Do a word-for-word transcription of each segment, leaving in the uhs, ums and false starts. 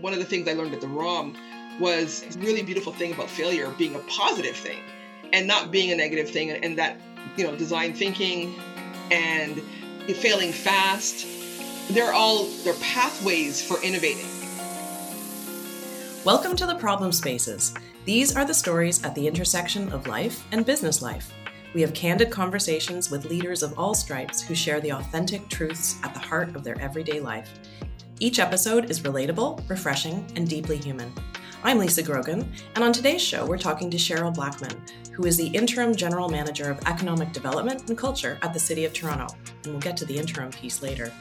One of the things I learned at the ROM was a really beautiful thing about failure being a positive thing and not being a negative thing, and, and that, you know, design thinking and failing fast, they're all, they're pathways for innovating. Welcome to The Problem Spaces. These are the stories at the intersection of life and business life. We have candid conversations with leaders of all stripes who share the authentic truths at the heart of their everyday life. Each episode is relatable, refreshing, and deeply human. I'm Lisa Grogan, and on today's show, we're talking to Cheryl Blackman, who is the Interim General Manager of Economic Development and Culture at the City of Toronto, and we'll get to the interim piece later.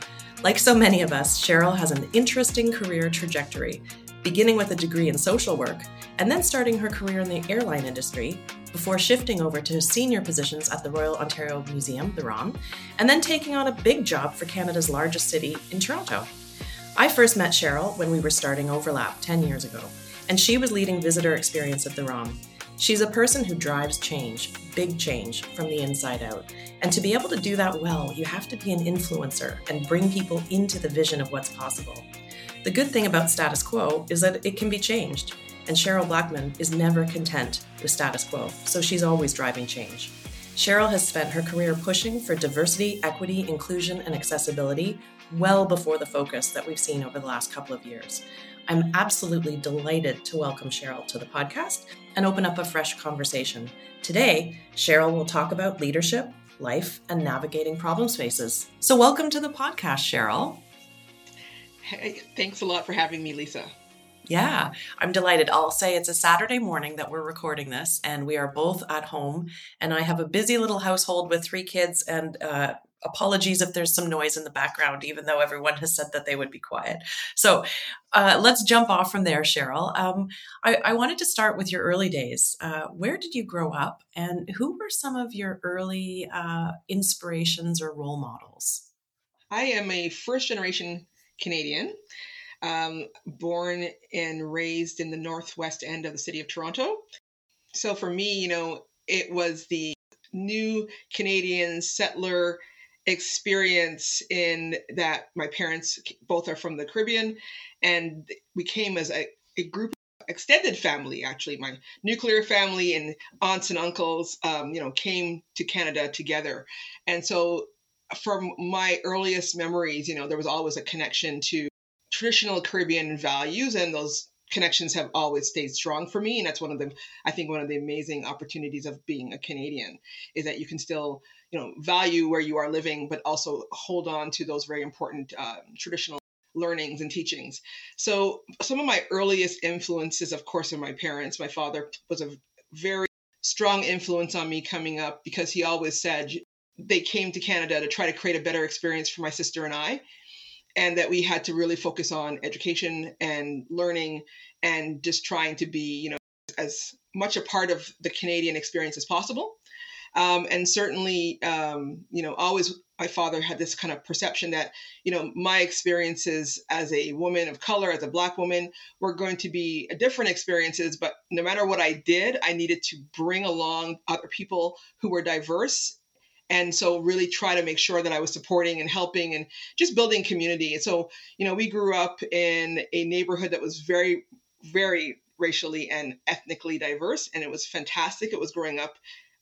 Like so many of us, Cheryl has an interesting career trajectory, beginning with a degree in social work, and then starting her career in the airline industry, before shifting over to senior positions at the Royal Ontario Museum, the ROM, and then taking on a big job for Canada's largest city in Toronto. I first met Cheryl when we were starting Overlap ten years ago, and she was leading visitor experience at the ROM. She's a person who drives change, big change, from the inside out. And to be able to do that well, you have to be an influencer and bring people into the vision of what's possible. The good thing about status quo is that it can be changed, and Cheryl Blackman is never content with status quo, so she's always driving change. Cheryl has spent her career pushing for diversity, equity, inclusion, and accessibility well before the focus that we've seen over the last couple of years. I'm absolutely delighted to welcome Cheryl to the podcast and open up a fresh conversation. Today, Cheryl will talk about leadership, life, and navigating problem spaces. So welcome to the podcast, Cheryl. Hey, thanks a lot for having me, Lisa. Yeah, I'm delighted. I'll say it's a Saturday morning that we're recording this, and we are both at home, and I have a busy little household with three kids, and uh, apologies if there's some noise in the background, even though everyone has said that they would be quiet. So uh, let's jump off from there, Cheryl. Um, I, I wanted to start with your early days. Uh, where did you grow up, and who were some of your early uh, inspirations or role models? I am a first-generation Canadian, um, born and raised in the northwest end of the city of Toronto. So for me, you know, it was the new Canadian settler experience in that my parents both are from the Caribbean, and we came as a, a group of extended family. Actually, my nuclear family and aunts and uncles, um, you know, came to Canada together. And so from my earliest memories, you know, there was always a connection to traditional Caribbean values, and those connections have always stayed strong for me. And that's one of the, I think one of the amazing opportunities of being a Canadian is that you can still, you know, value where you are living, but also hold on to those very important uh, traditional learnings and teachings. So some of my earliest influences, of course, are my parents. My father was a very strong influence on me coming up because he always said they came to Canada to try to create a better experience for my sister and I, and that we had to really focus on education and learning and just trying to be, you know, as much a part of the Canadian experience as possible. Um, and certainly, um, you know, always my father had this kind of perception that, you know, my experiences as a woman of color, as a Black woman, were going to be different experiences. But no matter what I did, I needed to bring along other people who were diverse. And so really try to make sure that I was supporting and helping and just building community. And so, you know, we grew up in a neighborhood that was very, very racially and ethnically diverse. And it was fantastic. It was growing up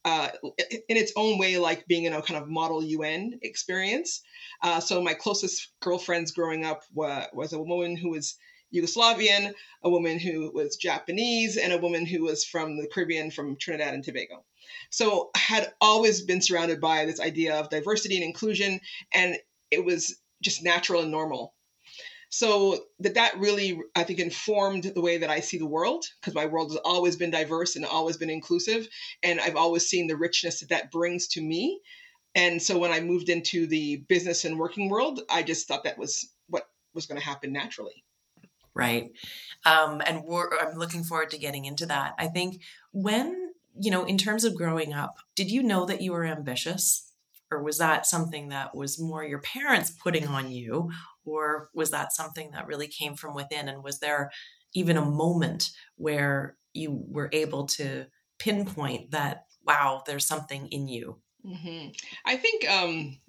uh, in its own way, like being in a kind of model U N experience. Uh, so my closest girlfriends growing up were, was a woman who was Yugoslavian, a woman who was Japanese, and a woman who was from the Caribbean, from Trinidad and Tobago. So I had always been surrounded by this idea of diversity and inclusion, and it was just natural and normal. So that that really, I think, informed the way that I see the world, because my world has always been diverse and always been inclusive, and I've always seen the richness that that brings to me. And so when I moved into the business and working world, I just thought that was what was going to happen naturally. Right. Um, and we're, I'm looking forward to getting into that. I think when, you know, in terms of growing up, did you know that you were ambitious, or was that something that was more your parents putting on you, or was that something that really came from within? And was there even a moment where you were able to pinpoint that, wow, there's something in you? Mm-hmm. I think um,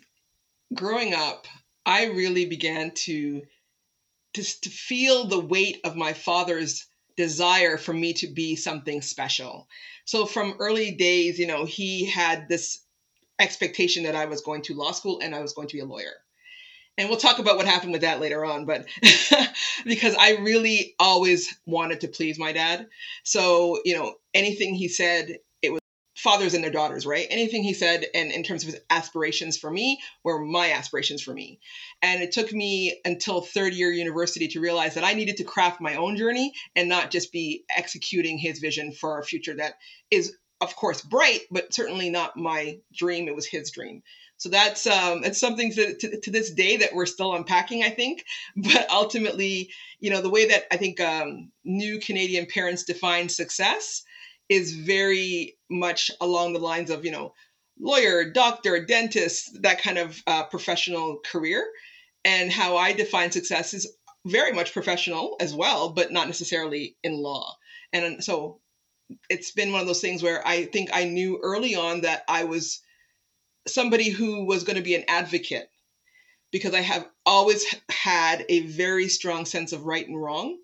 growing up, I really began to to, to feel the weight of my father's desire for me to be something special. So from early days, you know, he had this expectation that I was going to law school and I was going to be a lawyer. And we'll talk about what happened with that later on, but because I really always wanted to please my dad. So, you know, anything he said, it was fathers and their daughters, right? Anything he said, and in terms of his aspirations for me, were my aspirations for me. And it took me until third year university to realize that I needed to craft my own journey and not just be executing his vision for a future that is, of course, bright, but certainly not my dream. It was his dream. So that's um, it's something to, to, to this day that we're still unpacking, I think. But ultimately, you know, the way that I think um, new Canadian parents define success is very much along the lines of, you know, lawyer, doctor, dentist, that kind of uh, professional career. And how I define success is very much professional as well, but not necessarily in law. And so it's been one of those things where I think I knew early on that I was somebody who was going to be an advocate, because I have always had a very strong sense of right and wrong.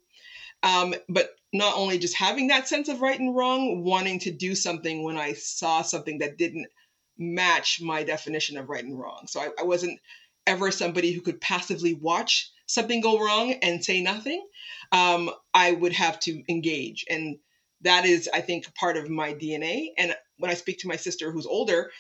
Um, but not only just having that sense of right and wrong, wanting to do something when I saw something that didn't match my definition of right and wrong. So I, I wasn't ever somebody who could passively watch something go wrong and say nothing. Um, I would have to engage. And that is, I think, part of my D N A. And when I speak to my sister who's older,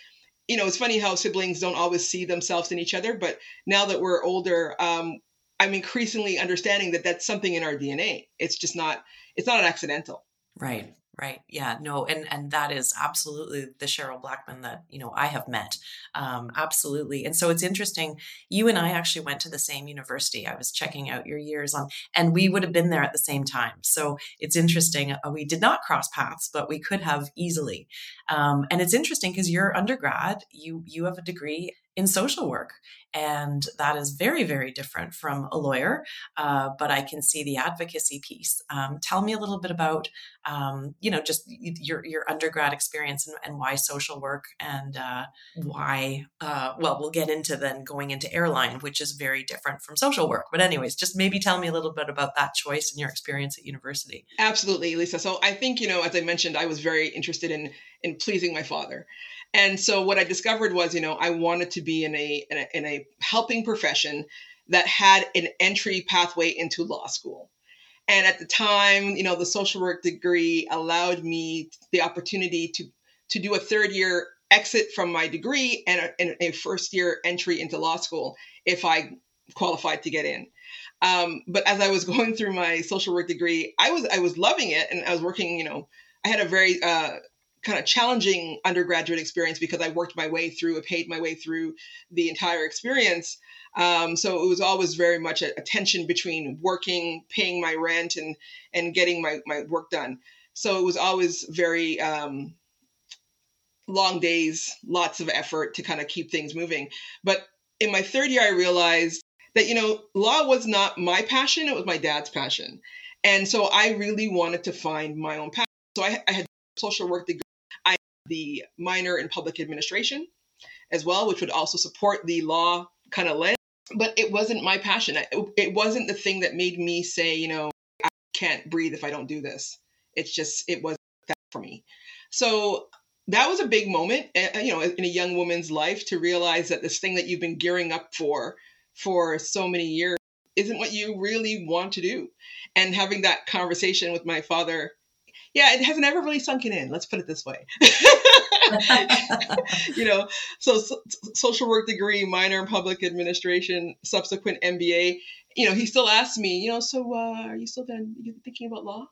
you know, it's funny how siblings don't always see themselves in each other, but now that we're older, um, I'm increasingly understanding that that's something in our D N A. It's just not, it's not an accidental. Right, right. Yeah, no. And, and that is absolutely the Cheryl Blackman that, you know, I have met. Um, absolutely. And so it's interesting. You and I actually went to the same university. I was checking out your years on, and we would have been there at the same time. So it's interesting. We did not cross paths, but we could have easily. Um, and it's interesting because you're undergrad, you, you have a degree in social work. And that is very, very different from a lawyer, uh, but I can see the advocacy piece. Um, tell me a little bit about, um, you know, just your your undergrad experience and, and why social work and uh, why, uh, well, we'll get into then going into airline, which is very different from social work. But anyways, just maybe tell me a little bit about that choice and your experience at university. Absolutely, Lisa. So I think, you know, as I mentioned, I was very interested in in pleasing my father. And so what I discovered was, you know, I wanted to be in a, in a in a helping profession that had an entry pathway into law school. And at the time, you know, the social work degree allowed me the opportunity to to do a third year exit from my degree and a, and a first year entry into law school if I qualified to get in. Um, but as I was going through my social work degree, I was I was loving it, and I was working. You know, I had a very uh, kind of challenging undergraduate experience because I worked my way through, I paid my way through the entire experience. Um, so it was always very much a, a tension between working, paying my rent, and and getting my, my work done. So it was always very um, long days, lots of effort to kind of keep things moving. But in my third year, I realized that, you know, law was not my passion, it was my dad's passion. And so I really wanted to find my own passion. So I, I had social work degree. The minor in public administration as well, which would also support the law kind of lens. But it wasn't my passion. It wasn't the thing that made me say, you know, I can't breathe if I don't do this. It's just, it wasn't that for me. So that was a big moment, you know, in a young woman's life to realize that this thing that you've been gearing up for, for so many years isn't what you really want to do. And having that conversation with my father, yeah, it hasn't ever really sunken in. Let's put it this way. You know, so, so social work degree, minor in public administration, subsequent M B A. You know, he still asks me, you know, so uh, are you still gonna you thinking about law?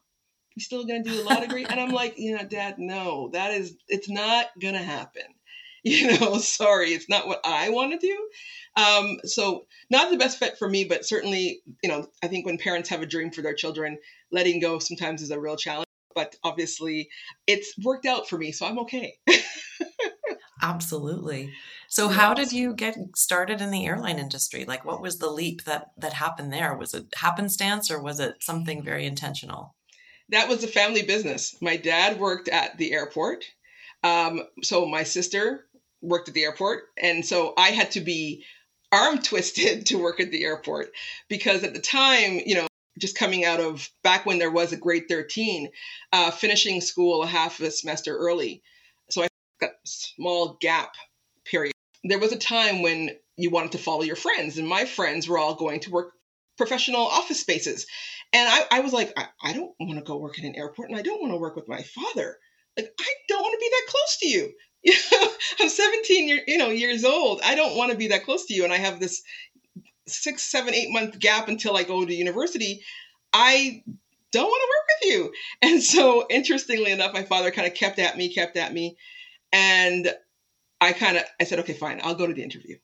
You still gonna do a law degree? And I'm like, you know, Dad, no, that is, it's not gonna happen. You know, sorry, it's not what I want to do. Um, so not the best fit for me, but certainly, you know, I think when parents have a dream for their children, letting go sometimes is a real challenge. But obviously it's worked out for me, so I'm okay. Absolutely. So how did you get started in the airline industry? Like, what was the leap that, that happened there? Was it happenstance or was it something very intentional? That was a family business. My dad worked at the airport. Um, so my sister worked at the airport. And so I had to be arm twisted to work at the airport, because at the time, you know, just coming out of back when there was a grade thirteen, uh, finishing school a half a semester early. So I got a small gap period. There was a time when you wanted to follow your friends, and my friends were all going to work professional office spaces. And I, I was like, I, I don't want to go work in an airport, and I don't want to work with my father. Like, I don't want to be that close to you. You know, I'm seventeen, you know, years old. I don't want to be that close to you. And I have this six, seven, eight month gap until I go to university. I don't want to work with you. And so interestingly enough, my father kind of kept at me, kept at me. And I kind of, I said, okay, fine, I'll go to the interview.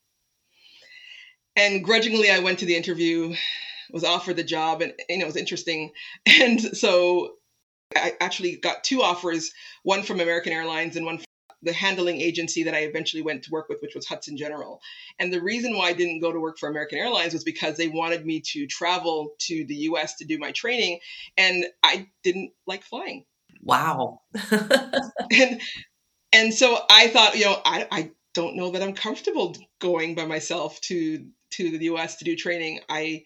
And grudgingly, I went to the interview, was offered the job, and, you know, it was interesting. And so I actually got two offers, one from American Airlines and one from the handling agency that I eventually went to work with, which was Hudson General. And the reason why I didn't go to work for American Airlines was because they wanted me to travel to the U S to do my training, and I didn't like flying. Wow. and and so I thought, you know, I, I don't know that I'm comfortable going by myself to to the U S to do training. I,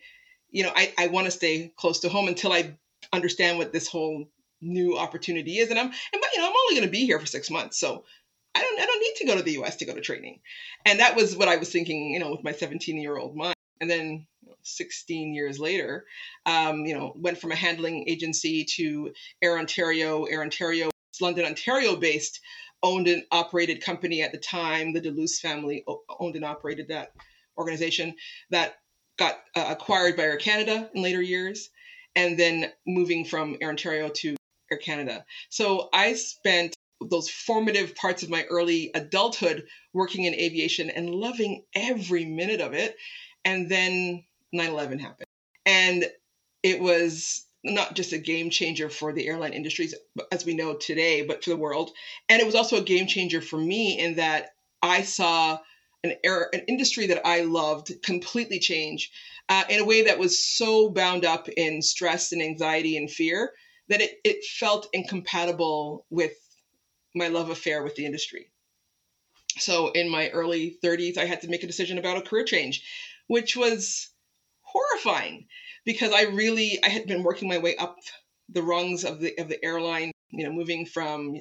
you know, I, I want to stay close to home until I understand what this whole new opportunity is. And I'm, and, you know, I'm only going to be here for six months. So I don't, I don't need to go to the U S to go to training. And that was what I was thinking, you know, with my seventeen year old mind. And then sixteen years later, um, you know, went from a handling agency to Air Ontario, Air Ontario, London, Ontario based, owned and operated company at the time. The Deleuze family owned and operated that organization that got uh, acquired by Air Canada in later years. And then moving from Air Ontario to Air Canada. So I spent those formative parts of my early adulthood working in aviation and loving every minute of it. And then nine eleven happened. And it was not just a game changer for the airline industries, as we know today, but for the world. And it was also a game changer for me in that I saw an air, an industry that I loved completely change uh, in a way that was so bound up in stress and anxiety and fear that it, it felt incompatible with my love affair with the industry. So in my early thirties, I had to make a decision about a career change, which was horrifying because I really, I had been working my way up the rungs of the of the airline, you know, moving from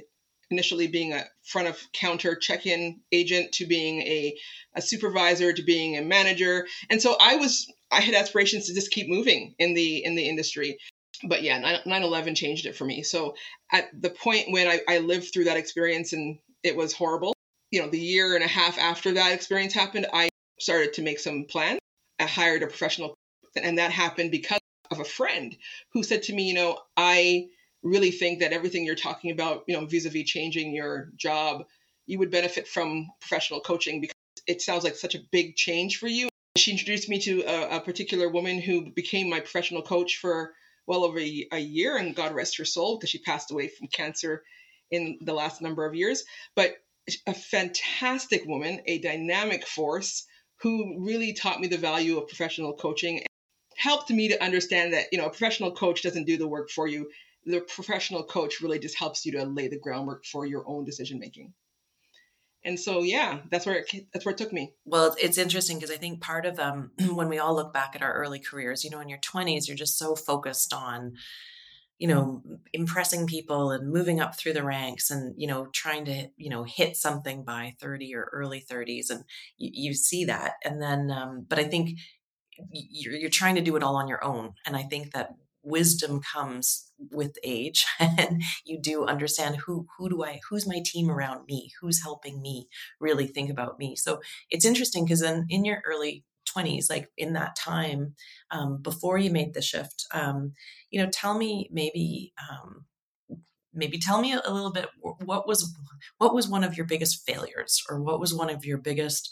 initially being a front of counter check-in agent to being a, a supervisor to being a manager. And so I was, I had aspirations to just keep moving in the, in the industry. But yeah, nine eleven changed it for me. So at the point when I, I lived through that experience and it was horrible, you know, the year and a half after that experience happened, I started to make some plans. I hired a professional, and that happened because of a friend who said to me, you know, I really think that everything you're talking about, you know, vis-a-vis changing your job, you would benefit from professional coaching because it sounds like such a big change for you. She introduced me to a, a particular woman who became my professional coach for well over a, a year, and God rest her soul because she passed away from cancer in the last number of years. But a fantastic woman, a dynamic force who really taught me the value of professional coaching and helped me to understand that, you know, a professional coach doesn't do the work for you. The professional coach really just helps you to lay the groundwork for your own decision making. And so, yeah, that's where it, that's where it took me. Well, it's interesting because I think part of um, when we all look back at our early careers, you know, in your twenties, you're just so focused on, you know, impressing people and moving up through the ranks and, you know, trying to, you know, hit something by thirty or early thirties. And you, you see that. And then, um, but I think you're, you're trying to do it all on your own. And I think that wisdom comes with age, and you do understand who, who do I, who's my team around me, who's helping me really think about me. So it's interesting because in, in your early twenties, like in that time, um, before you made the shift, um, you know, tell me maybe, um, maybe tell me a, a little bit, what was, what was one of your biggest failures, or what was one of your biggest,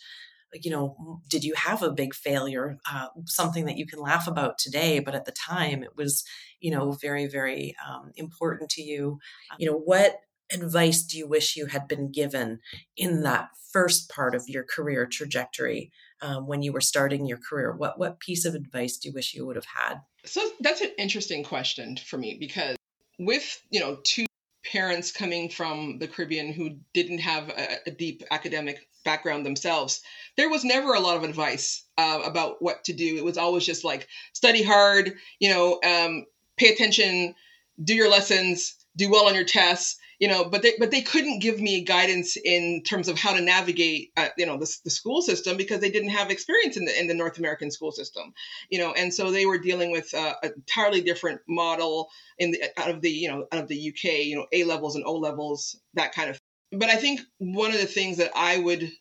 you know, did you have a big failure, uh, something that you can laugh about today, but at the time it was, you know, very, very um, important to you. You know, what advice do you wish you had been given in that first part of your career trajectory uh, when you were starting your career? What, what piece of advice do you wish you would have had? So that's an interesting question for me, because with, you know, two parents coming from the Caribbean who didn't have a, a deep academic background themselves, there was never a lot of advice uh, about what to do. It was always just like, study hard, you know, um, pay attention, do your lessons, do well on your tests, you know, but they, but they couldn't give me guidance in terms of how to navigate, uh, you know, the, the school system, because they didn't have experience in the in the North American school system, you know, and so they were dealing with uh, a entirely different model in the, out of the, you know, out of the U K, you know, A levels and O levels, that kind of thing. But I think one of the things that I would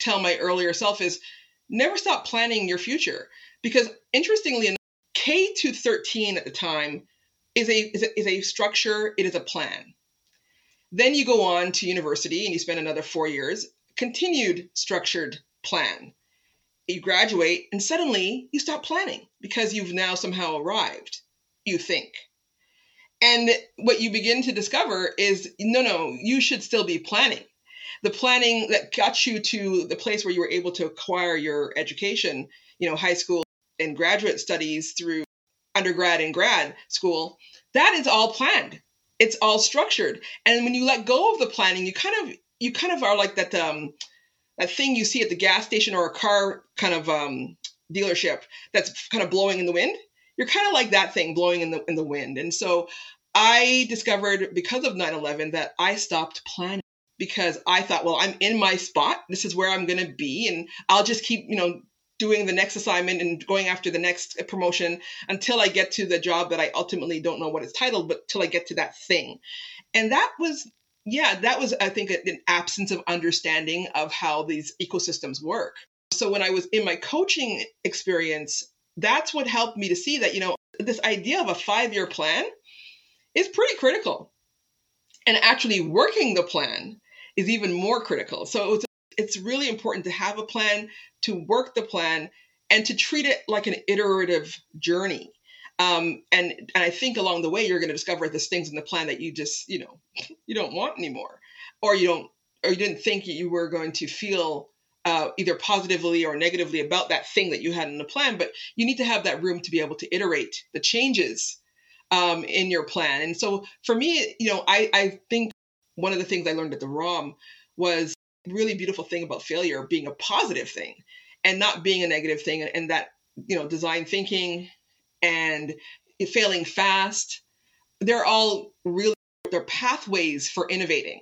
tell my earlier self is never stop planning your future, because interestingly enough, K through thirteen at the time is a, is a, is a structure, it is a plan. Then you go on to university and you spend another four years, continued structured plan. You graduate and suddenly you stop planning because you've now somehow arrived, you think. And what you begin to discover is, no, no, you should still be planning. The planning that got you to the place where you were able to acquire your education, you know, high school and graduate studies through undergrad and grad school, that is all planned. It's all structured. And when you let go of the planning, you kind of you kind of are like that um that thing you see at the gas station or a car kind of um dealership that's kind of blowing in the wind. You're kind of like that thing blowing in the in the wind. And so I discovered, because of nine eleven, that I stopped planning, because I thought, well, I'm in my spot. This is where I'm going to be, and I'll just keep, you know, doing the next assignment and going after the next promotion until I get to the job that I ultimately don't know what it's titled, but till I get to that thing. And that was, yeah, that was, I think, an absence of understanding of how these ecosystems work. So when I was in my coaching experience, that's what helped me to see that, you know, this idea of a five-year plan is pretty critical. And actually working the plan is even more critical. So it was It's really important to have a plan, to work the plan, and to treat it like an iterative journey. Um, and, and I think along the way, you're going to discover there's things in the plan that you just, you know, you don't want anymore, or you don't, or you didn't think you were going to feel uh, either positively or negatively about that thing that you had in the plan. But you need to have that room to be able to iterate the changes um, in your plan. And so for me, you know, I, I think one of the things I learned at the ROM was really beautiful thing about failure being a positive thing and not being a negative thing. And, and that, you know, design thinking and failing fast, they're all really, they're pathways for innovating,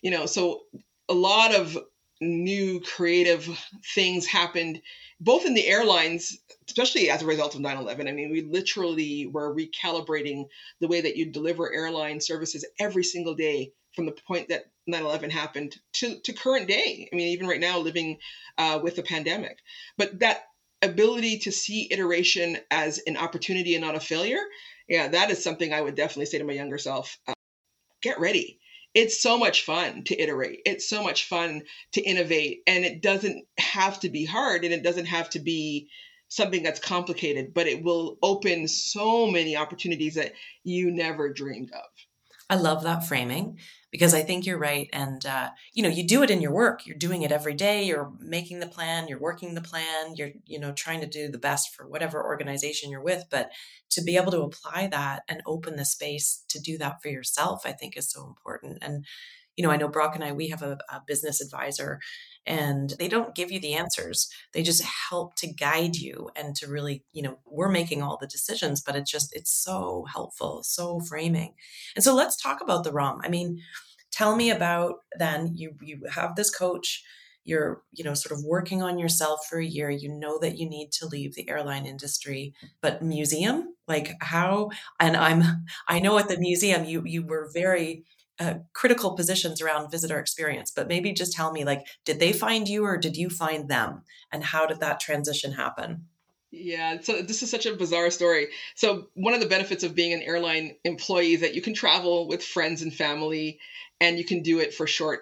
you know, so a lot of new creative things happened, both in the airlines, especially as a result of nine eleven. I mean, we literally were recalibrating the way that you deliver airline services every single day from the point that nine eleven happened to, to current day. I mean, even right now, living uh, with the pandemic. But that ability to see iteration as an opportunity and not a failure, yeah, that is something I would definitely say to my younger self. Uh, get ready. It's so much fun to iterate. It's so much fun to innovate. And it doesn't have to be hard, and it doesn't have to be something that's complicated, but it will open so many opportunities that you never dreamed of. I love that framing, because I think you're right. And, uh, you know, you do it in your work. You're doing it every day. You're making the plan. You're working the plan. You're, you know, trying to do the best for whatever organization you're with. But to be able to apply that and open the space to do that for yourself, I think is so important. And, you know, I know Brock and I, we have a, a business advisor, and they don't give you the answers. They just help to guide you and to really, you know, we're making all the decisions, but it's just, it's so helpful, so framing. And so let's talk about the ROM. I mean, tell me about then you, you have this coach, you're, you know, sort of working on yourself for a year, you know, that you need to leave the airline industry, but museum, like how, and I'm, I know at the museum, you, you were very Uh, critical positions around visitor experience, but maybe just tell me, like, did they find you or did you find them, and how did that transition happen? Yeah, so this is such a bizarre story. So one of the benefits of being an airline employee is that you can travel with friends and family, and you can do it for short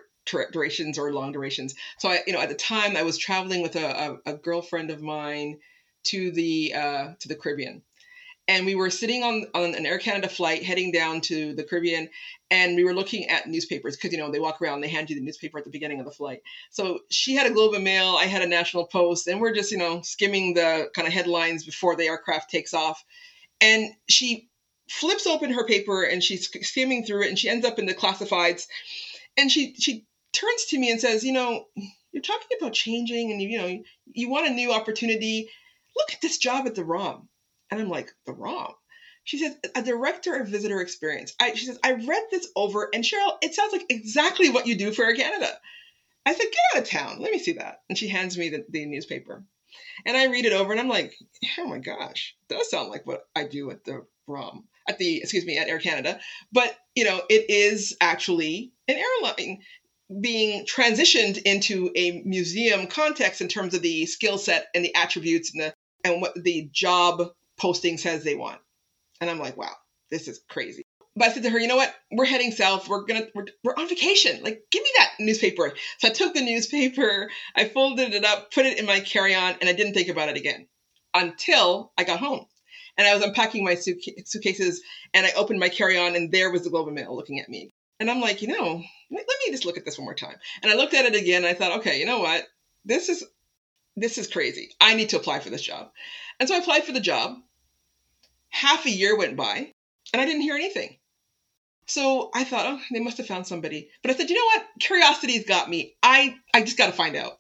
durations or long durations. So I, you know, at the time I was traveling with a, a, a girlfriend of mine to the uh, to the Caribbean. And we were sitting on, on an Air Canada flight heading down to the Caribbean, and we were looking at newspapers because, you know, they walk around and they hand you the newspaper at the beginning of the flight. So she had a Globe and Mail, I had a National Post, and we're just, you know, skimming the kind of headlines before the aircraft takes off. And she flips open her paper and she's skimming through it, and she ends up in the classifieds. And she, she turns to me and says, you know, you're talking about changing and, you know, you, you want a new opportunity. Look at this job at the ROM. And I'm like, the ROM? She says, a director of visitor experience. I, she says, I read this over, and Cheryl, it sounds like exactly what you do for Air Canada. I said, get out of town. Let me see that. And she hands me the, the newspaper. And I read it over, and I'm like, oh, my gosh, it does sound like what I do at the ROM, at the, excuse me, at Air Canada. But, you know, it is actually an airline being transitioned into a museum context in terms of the skill set and the attributes and the and what the job posting says they want. And I'm like, wow, this is crazy. But I said to her, you know what? We're heading south. We're gonna we're, we're on vacation. Like, give me that newspaper. So I took the newspaper, I folded it up, put it in my carry-on, and I didn't think about it again until I got home. And I was unpacking my suitca- suitcases, and I opened my carry-on, and there was the Globe and Mail looking at me. And I'm like, you know, let, let me just look at this one more time. And I looked at it again, and I thought, okay, you know what? This is this is crazy. I need to apply for this job. And so I applied for the job. Half a year went by, and I didn't hear anything. So I thought, oh, they must have found somebody. But I said, you know what? Curiosity's got me. I, I just got to find out.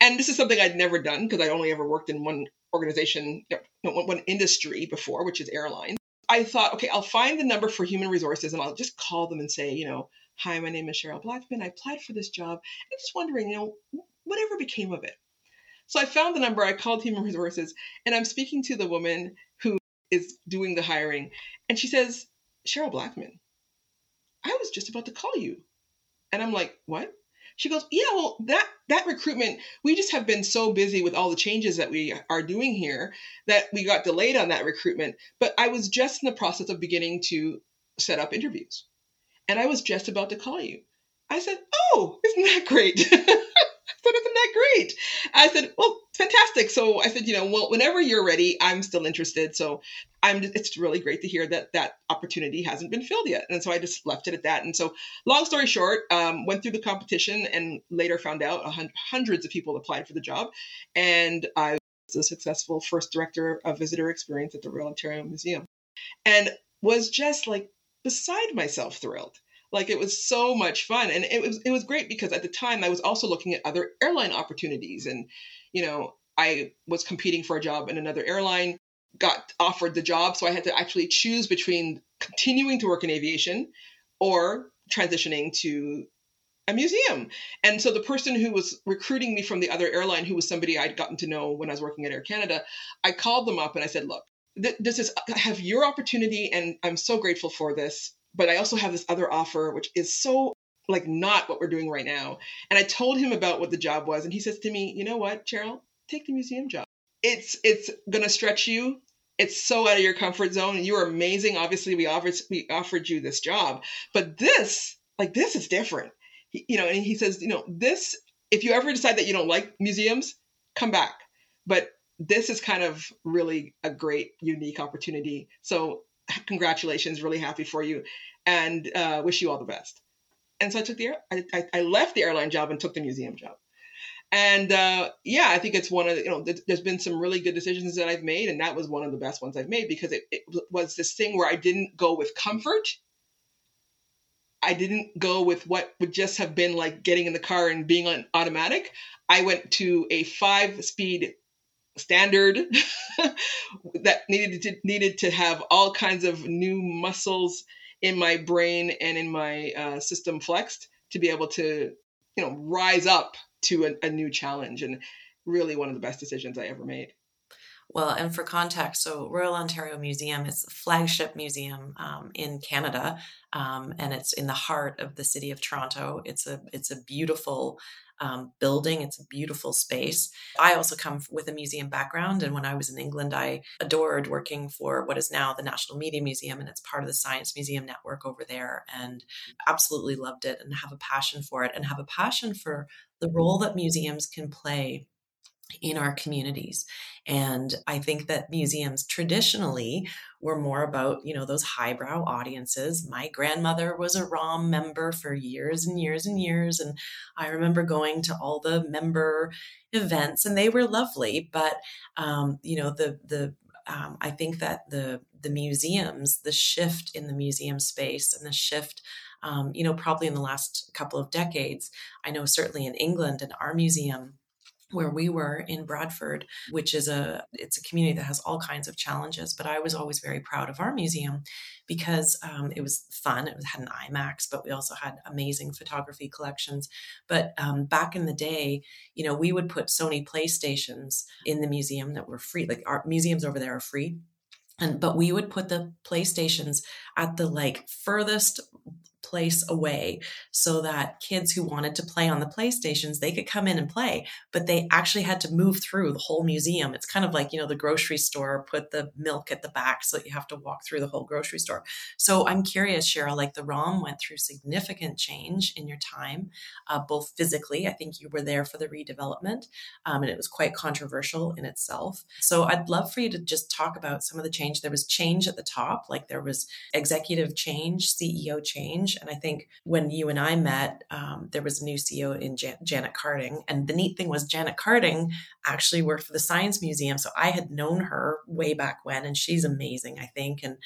And this is something I'd never done because I'd only ever worked in one organization, no, one industry before, which is airlines. I thought, okay, I'll find the number for human resources, and I'll just call them and say, you know, hi, my name is Cheryl Blackman. I applied for this job. I'm just wondering, you know, whatever became of it. So I found the number. I called human resources, and I'm speaking to the woman who is doing the hiring. And she says, Cheryl Blackman, I was just about to call you. And I'm like, what? She goes, yeah, well, that, that recruitment, we just have been so busy with all the changes that we are doing here that we got delayed on that recruitment. But I was just in the process of beginning to set up interviews. And I was just about to call you. I said, oh, isn't that great? I said, isn't that great? I said, well, fantastic. So I said, you know, well, whenever you're ready, I'm still interested. So I'm just, it's really great to hear that that opportunity hasn't been filled yet. And so I just left it at that. And so long story short, um, went through the competition and later found out hundreds of people applied for the job. And I was a successful first director of visitor experience at the Royal Ontario Museum and was just like beside myself thrilled. Like, it was so much fun. And it was it was great because at the time I was also looking at other airline opportunities. And, you know, I was competing for a job in another airline, got offered the job. So I had to actually choose between continuing to work in aviation or transitioning to a museum. And so the person who was recruiting me from the other airline, who was somebody I'd gotten to know when I was working at Air Canada, I called them up and I said, look, this is, I have your opportunity and I'm so grateful for this. But I also have this other offer, which is so like not what we're doing right now. And I told him about what the job was. And he says to me, you know what, Cheryl, take the museum job. It's it's going to stretch you. It's so out of your comfort zone. And you are amazing. Obviously, we offered, we offered you this job. But this, like this is different. He, you know, and he says, you know, this, if you ever decide that you don't like museums, come back. But this is kind of really a great, unique opportunity. So congratulations, really happy for you and uh, wish you all the best. And so I took the, air, I, I, I left the airline job and took the museum job. And uh, yeah, I think it's one of the, you know, th- there's been some really good decisions that I've made. And that was one of the best ones I've made because it, it was this thing where I didn't go with comfort. I didn't go with what would just have been like getting in the car and being on automatic. I went to a five speed standard that needed to needed to have all kinds of new muscles in my brain and in my uh, system flexed to be able to, you know, rise up to a, a new challenge. And really one of the best decisions I ever made. Well, and for context, so Royal Ontario Museum is a flagship museum um, in Canada, um, and it's in the heart of the city of Toronto. It's a it's a beautiful um, building. It's a beautiful space. I also come with a museum background, and when I was in England, I adored working for what is now the National Media Museum, and it's part of the Science Museum Network over there, and absolutely loved it and have a passion for it and have a passion for the role that museums can play in our communities. And I think that museums traditionally were more about, you know, those highbrow audiences. My grandmother was a ROM member for years and years and years. And I remember going to all the member events and they were lovely, but, um, you know, the, the, um, I think that the the museums, the shift in the museum space and the shift, um, you know, probably in the last couple of decades, I know certainly in England and our museum where we were in Bradford, which is a, it's a community that has all kinds of challenges, but I was always very proud of our museum because um, it was fun. It had an IMAX, but we also had amazing photography collections. But um, back in the day, you know, we would put Sony PlayStations in the museum that were free. Like our museums over there are free. And, but we would put the PlayStations at the like furthest place away so that kids who wanted to play on the PlayStations, they could come in and play, but they actually had to move through the whole museum. It's kind of like, you know, the grocery store put the milk at the back so that you have to walk through the whole grocery store. So I'm curious, Cheryl, like the ROM went through significant change in your time, uh, both physically, I think you were there for the redevelopment, um, and it was quite controversial in itself. So I'd love for you to just talk about some of the change. There was change at the top, like there was executive change, C E O change. And I think when you and I met, um, there was a new C E O in Jan- Janet Carding. And the neat thing was Janet Carding actually worked for the Science Museum. So I had known her way back when, and she's amazing, I think, and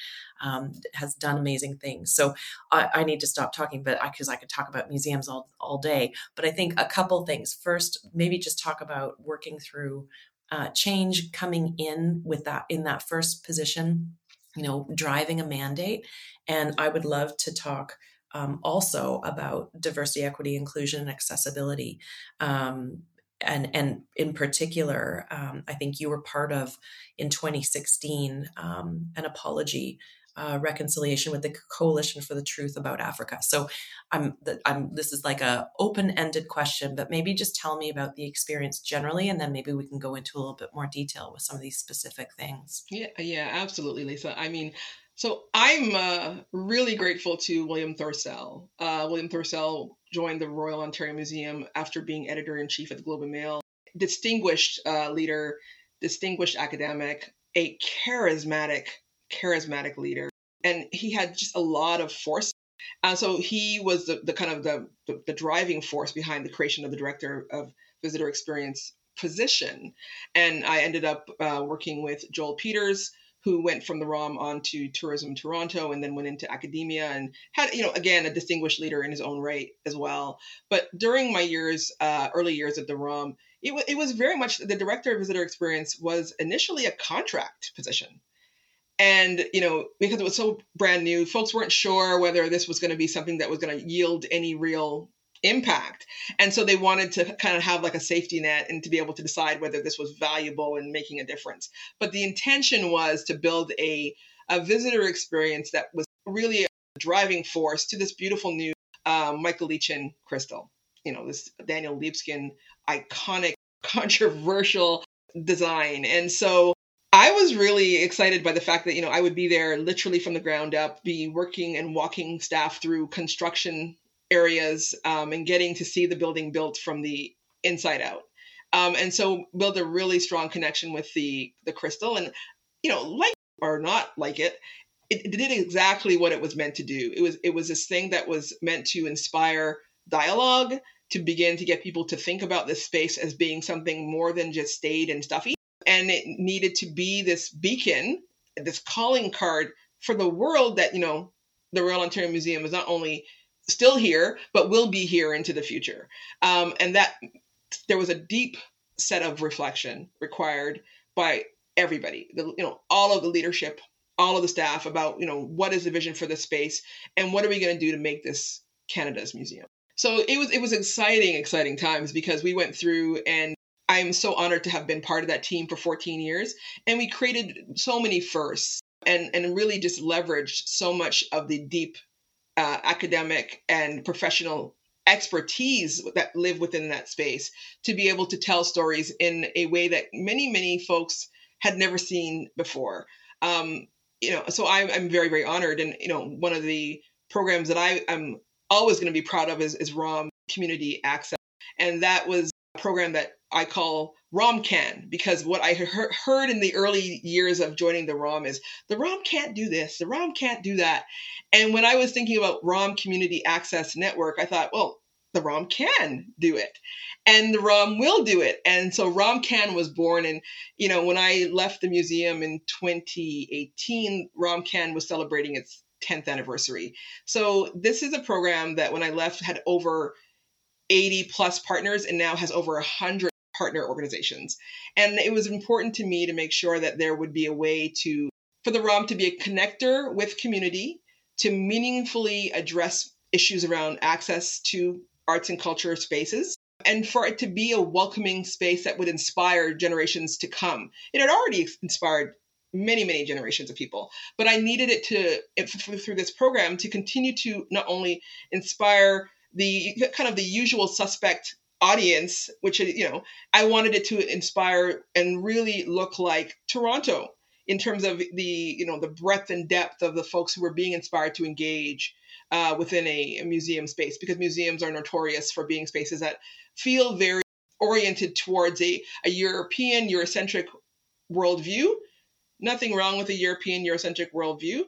um, has done amazing things. So I, I need to stop talking, but because I, I could talk about museums all, all day. But I think a couple things. First, maybe just talk about working through uh, change coming in with that in that first position, you know, driving a mandate. And I would love to talk Um, also about diversity, equity, inclusion, and accessibility. Um, and, and in particular, um, I think you were part of, in twenty sixteen, um, an apology uh, reconciliation with the Coalition for the Truth About Africa. So I'm, I'm, this is like a open-ended question, but maybe just tell me about the experience generally, and then maybe we can go into a little bit more detail with some of these specific things. Yeah, yeah, absolutely, Lisa. I mean, So I'm uh, really grateful to William Thorsell. Uh, William Thorsell joined the Royal Ontario Museum after being editor-in-chief at the Globe and Mail. Distinguished uh, leader, distinguished academic, a charismatic, charismatic leader. And he had just a lot of force. And so he was the, the kind of the, the, the driving force behind the creation of the Director of Visitor Experience position. And I ended up uh, working with Joel Peters, who went from the ROM on to Tourism Toronto and then went into academia and had, you know, again, a distinguished leader in his own right as well. But during my years, uh, early years at the ROM, it, w- it was very much the Director of Visitor Experience was initially a contract position. And, you know, because it was so brand new, folks weren't sure whether this was going to be something that was going to yield any real impact. And so they wanted to kind of have like a safety net and to be able to decide whether this was valuable and making a difference. But the intention was to build a, a visitor experience that was really a driving force to this beautiful new uh, Michael Lee-Chin crystal. You know, this Daniel Libeskind iconic, controversial design. And so I was really excited by the fact that, you know, I would be there literally from the ground up, be working and walking staff through construction areas um, and getting to see the building built from the inside out. Um, and so build a really strong connection with the, the crystal. And, you know, like or not like it, it, it did exactly what it was meant to do. It was, it was this thing that was meant to inspire dialogue, to begin to get people to think about this space as being something more than just staid and stuffy. And it needed to be this beacon, this calling card for the world that, you know, the Royal Ontario Museum is not only still here, but will be here into the future. Um, and that there was a deep set of reflection required by everybody, the, you know, all of the leadership, all of the staff about, you know, what is the vision for this space and what are we going to do to make this Canada's museum? So it was, it was exciting, exciting times because we went through and I'm so honored to have been part of that team for fourteen years. And we created so many firsts and, and really just leveraged so much of the deep Uh, academic and professional expertise that live within that space to be able to tell stories in a way that many, many folks had never seen before. Um, you know, so I, I'm very, very honored. And, you know, one of the programs that I am always going to be proud of is, is ROM Community Access. And that was a program that I call ROMCAN, because what I he- heard in the early years of joining the ROM is the ROM can't do this, the ROM can't do that. And when I was thinking about ROM Community Access Network, I thought, well, the ROM can do it, and the ROM will do it. And so ROMCAN was born. And, you know, when I left the museum in twenty eighteen, ROMCAN was celebrating its tenth anniversary. So this is a program that when I left had over eighty plus partners and now has over one hundred partner organizations. And it was important to me to make sure that there would be a way to, for the ROM to be a connector with community, to meaningfully address issues around access to arts and culture spaces, and for it to be a welcoming space that would inspire generations to come. It had already inspired many, many generations of people, but I needed it to, it, through this program, to continue to not only inspire the kind of the usual suspect audience, which, you know, I wanted it to inspire and really look like Toronto in terms of the, you know, the breadth and depth of the folks who were being inspired to engage Uh, within a, a museum space, because museums are notorious for being spaces that feel very oriented towards a, a European, Eurocentric worldview. Nothing wrong with a European, Eurocentric worldview.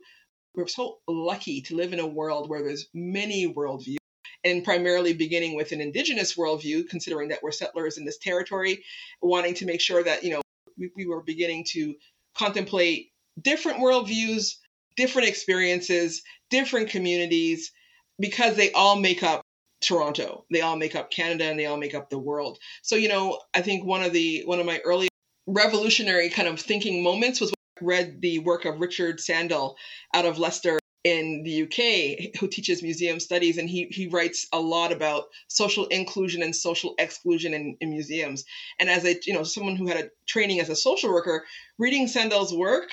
We're so lucky to live in a world where there's many worldviews, and primarily beginning with an Indigenous worldview, considering that we're settlers in this territory, wanting to make sure that, you know, we, we were beginning to contemplate different worldviews, different experiences, different communities, because they all make up Toronto. They all make up Canada, and they all make up the world. So, you know, I think one of the one of my early revolutionary kind of thinking moments was when I read the work of Richard Sandel out of Leicester in the U K, who teaches museum studies, and he he writes a lot about social inclusion and social exclusion in, in museums. And as a, you know, someone who had a training as a social worker, reading Sandel's work,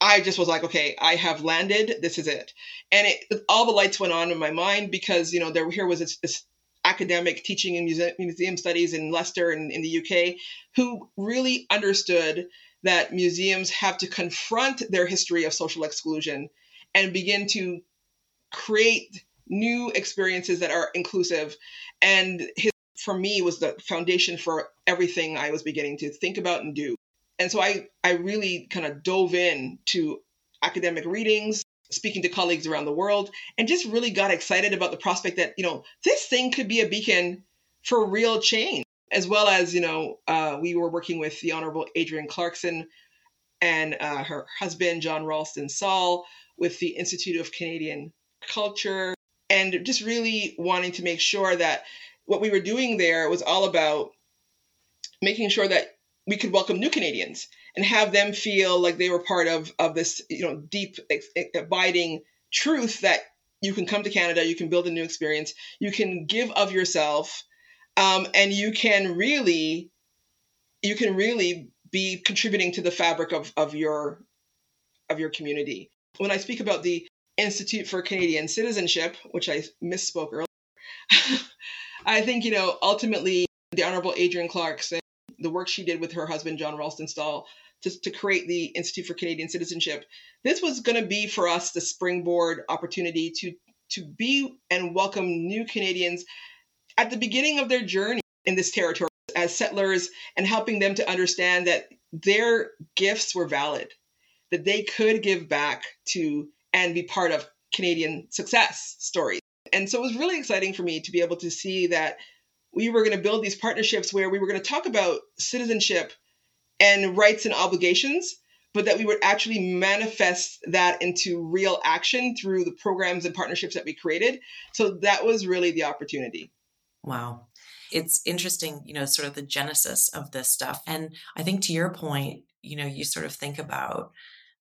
I just was like, okay, I have landed. This is it. And it, all the lights went on in my mind, because, you know, there here was this, this academic teaching in museum, museum studies in Leicester and in the U K, who really understood that museums have to confront their history of social exclusion and begin to create new experiences that are inclusive. And his, for me, was the foundation for everything I was beginning to think about and do. And so I, I really kind of dove in to academic readings, speaking to colleagues around the world, and just really got excited about the prospect that, you know, this thing could be a beacon for real change. As well as, you know, uh, we were working with the Honorable Adrienne Clarkson and uh, her husband, John Ralston Saul, with the Institute of Canadian Culture, and just really wanting to make sure that what we were doing there was all about making sure that we could welcome new Canadians and have them feel like they were part of, of this, you know, deep, abiding truth that you can come to Canada, you can build a new experience, you can give of yourself, um, and you can really, you can really be contributing to the fabric of, of your, of your community. When I speak about the Institute for Canadian Citizenship, which I misspoke earlier, I think, you know, ultimately the Honorable Adrienne Clarkson, the work she did with her husband, John Ralston Saul, to, to create the Institute for Canadian Citizenship. This was going to be for us the springboard opportunity to, to be and welcome new Canadians at the beginning of their journey in this territory as settlers, and helping them to understand that their gifts were valid, that they could give back to and be part of Canadian success stories. And so it was really exciting for me to be able to see that we were going to build these partnerships where we were going to talk about citizenship and rights and obligations, but that we would actually manifest that into real action through the programs and partnerships that we created. So that was really the opportunity. Wow. It's interesting, you know, sort of the genesis of this stuff. And I think to your point, you know, you sort of think about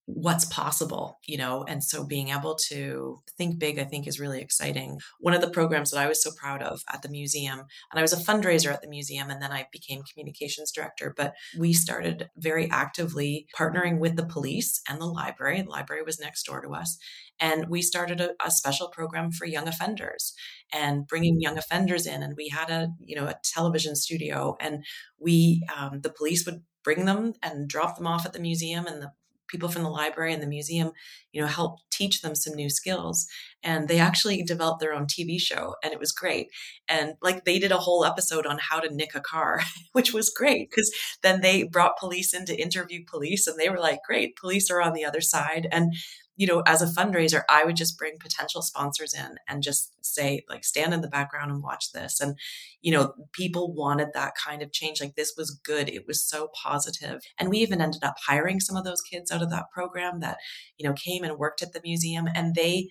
what's possible, you know, and so being able to think big, I think, is really exciting. One of the programs that I was so proud of at the museum, and I was a fundraiser at the museum, and then I became communications director, but we started very actively partnering with the police and the library. The library was next door to us. And we started a, a special program for young offenders and bringing young offenders in. And we had a, you know, a television studio, and we, um, the police would bring them and drop them off at the museum, and the people from the library and the museum, you know, help teach them some new skills. And they actually developed their own T V show, and it was great. And like they did a whole episode on how to nick a car, which was great, because then they brought police in to interview police, and they were like, great, police are on the other side. And you know, as a fundraiser, I would just bring potential sponsors in and just say, like, stand in the background and watch this. And, you know, people wanted that kind of change. Like, this was good. It was so positive. And we even ended up hiring some of those kids out of that program that, you know, came and worked at the museum. And they,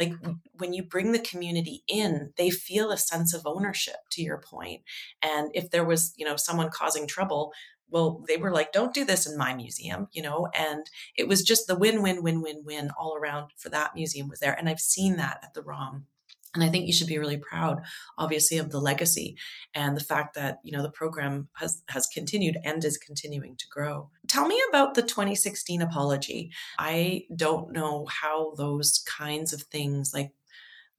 like, when you bring the community in, they feel a sense of ownership, to your point. And if there was, you know, someone causing trouble, well, they were like, don't do this in my museum, you know, and it was just the win, win, win, win, win all around for that museum was there. And I've seen that at the ROM. And I think you should be really proud, obviously, of the legacy and the fact that, you know, the program has, has continued and is continuing to grow. Tell me about the twenty sixteen apology. I don't know how those kinds of things, like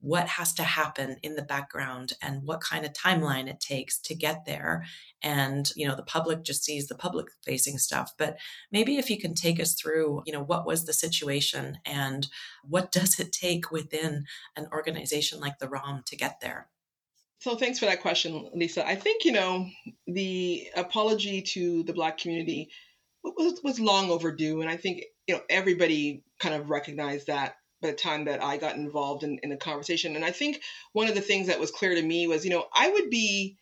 what has to happen in the background and what kind of timeline it takes to get there. And, you know, the public just sees the public facing stuff. But maybe if you can take us through, you know, what was the situation and what does it take within an organization like the ROM to get there? So thanks for that question, Lisa. I think, you know, the apology to the Black community was, was long overdue. And I think, you know, everybody kind of recognized that by the time that I got involved in, in the conversation. And I think one of the things that was clear to me was, you know, I would be,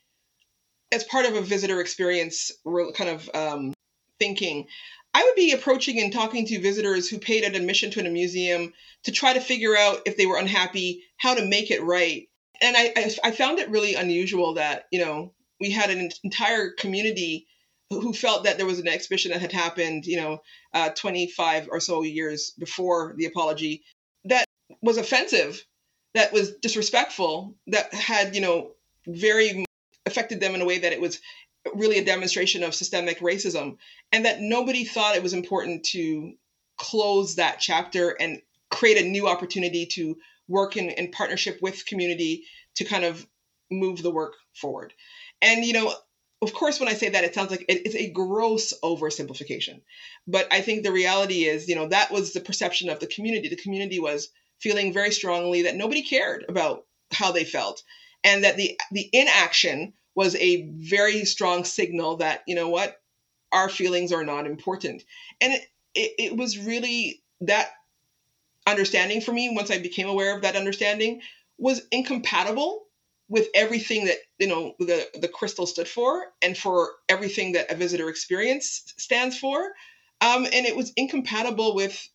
as part of a visitor experience kind of um, thinking, I would be approaching and talking to visitors who paid an admission to a museum to try to figure out if they were unhappy, how to make it right. And I, I, I found it really unusual that, you know, we had an entire community who felt that there was an exhibition that had happened, you know, uh, twenty-five or so years before the apology, that was offensive, that was disrespectful, that had, you know, very affected them in a way that it was really a demonstration of systemic racism, and that nobody thought it was important to close that chapter and create a new opportunity to work in, in partnership with community to kind of move the work forward. And, you know, of course, when I say that, it sounds like it's a gross oversimplification. But I think the reality is, you know, that was the perception of the community. The community was feeling very strongly that nobody cared about how they felt, and that the the inaction was a very strong signal that, you know what, our feelings are not important. And it, it, it was really that understanding for me, once I became aware of that understanding, was incompatible with everything that, you know, the, the Crystal stood for, and for everything that a visitor experience stands for. Um, and it was incompatible with,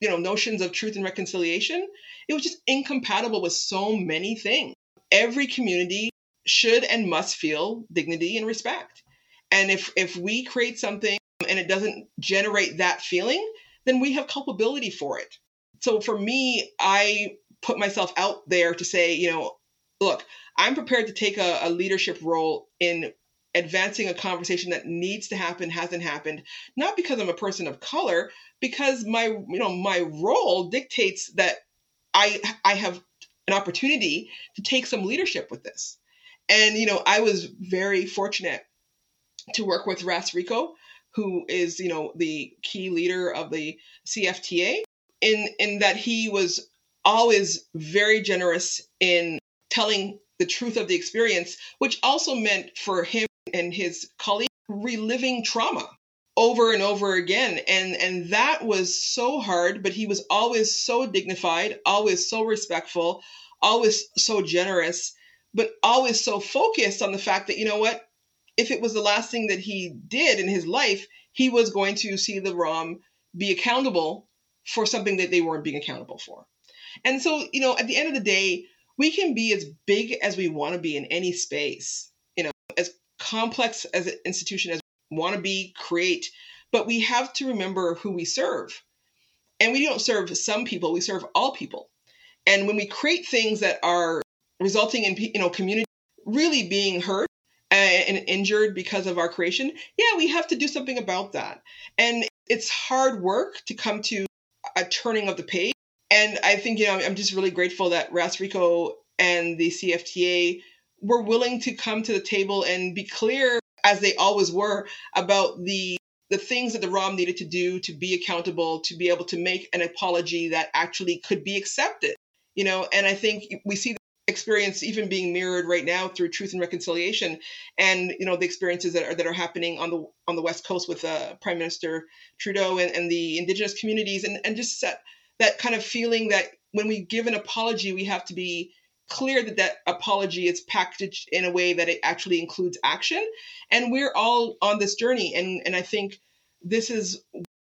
you know, notions of truth and reconciliation. It was just incompatible with so many things. Every community should and must feel dignity and respect. And if, if we create something and it doesn't generate that feeling, then we have culpability for it. So for me, I put myself out there to say, you know, look, I'm prepared to take a, a leadership role in advancing a conversation that needs to happen, hasn't happened, not because I'm a person of color, because my, you know, my role dictates that I I have an opportunity to take some leadership with this. And, you know, I was very fortunate to work with Ras Rico, who is, you know, the key leader of the C F T A, in in that he was always very generous in telling the truth of the experience, which also meant for him and his colleagues reliving trauma over and over again. And, and that was so hard, but he was always so dignified, always so respectful, always so generous, but always so focused on the fact that, you know what, if it was the last thing that he did in his life, he was going to see the ROM be accountable for something that they weren't being accountable for. And so, you know, at the end of the day, we can be as big as we want to be in any space, you know, as complex as an institution as we want to be, create, but we have to remember who we serve. And we don't serve some people, we serve all people. And when we create things that are resulting in, you know, community really being hurt and injured because of our creation, yeah, we have to do something about that. And it's hard work to come to a turning of the page. And I think, you know, I'm just really grateful that Ras Rico and the C F T A were willing to come to the table and be clear, as they always were, about the the things that the ROM needed to do to be accountable, to be able to make an apology that actually could be accepted. You know, and I think we see the experience even being mirrored right now through Truth and Reconciliation, and, you know, the experiences that are that are happening on the on the West Coast with uh, Prime Minister Trudeau and, and the Indigenous communities, and and just set. that kind of feeling that when we give an apology, we have to be clear that that apology is packaged in a way that it actually includes action. And we're all on this journey. And, and I think this is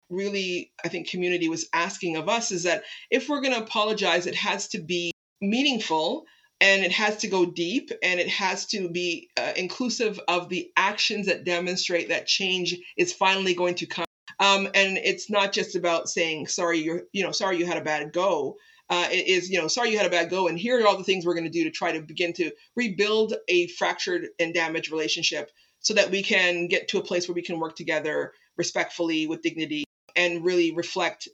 really, I think community was asking of us, is that if we're going to apologize, it has to be meaningful and it has to go deep and it has to be uh, inclusive of the actions that demonstrate that change is finally going to come. Um, and it's not just about saying, sorry, you're, you know, sorry, you had a bad go. Uh, it is, you know, sorry you had a bad go, and here are all the things we're going to do to try to begin to rebuild a fractured and damaged relationship so that we can get to a place where we can work together respectfully with dignity and really reflect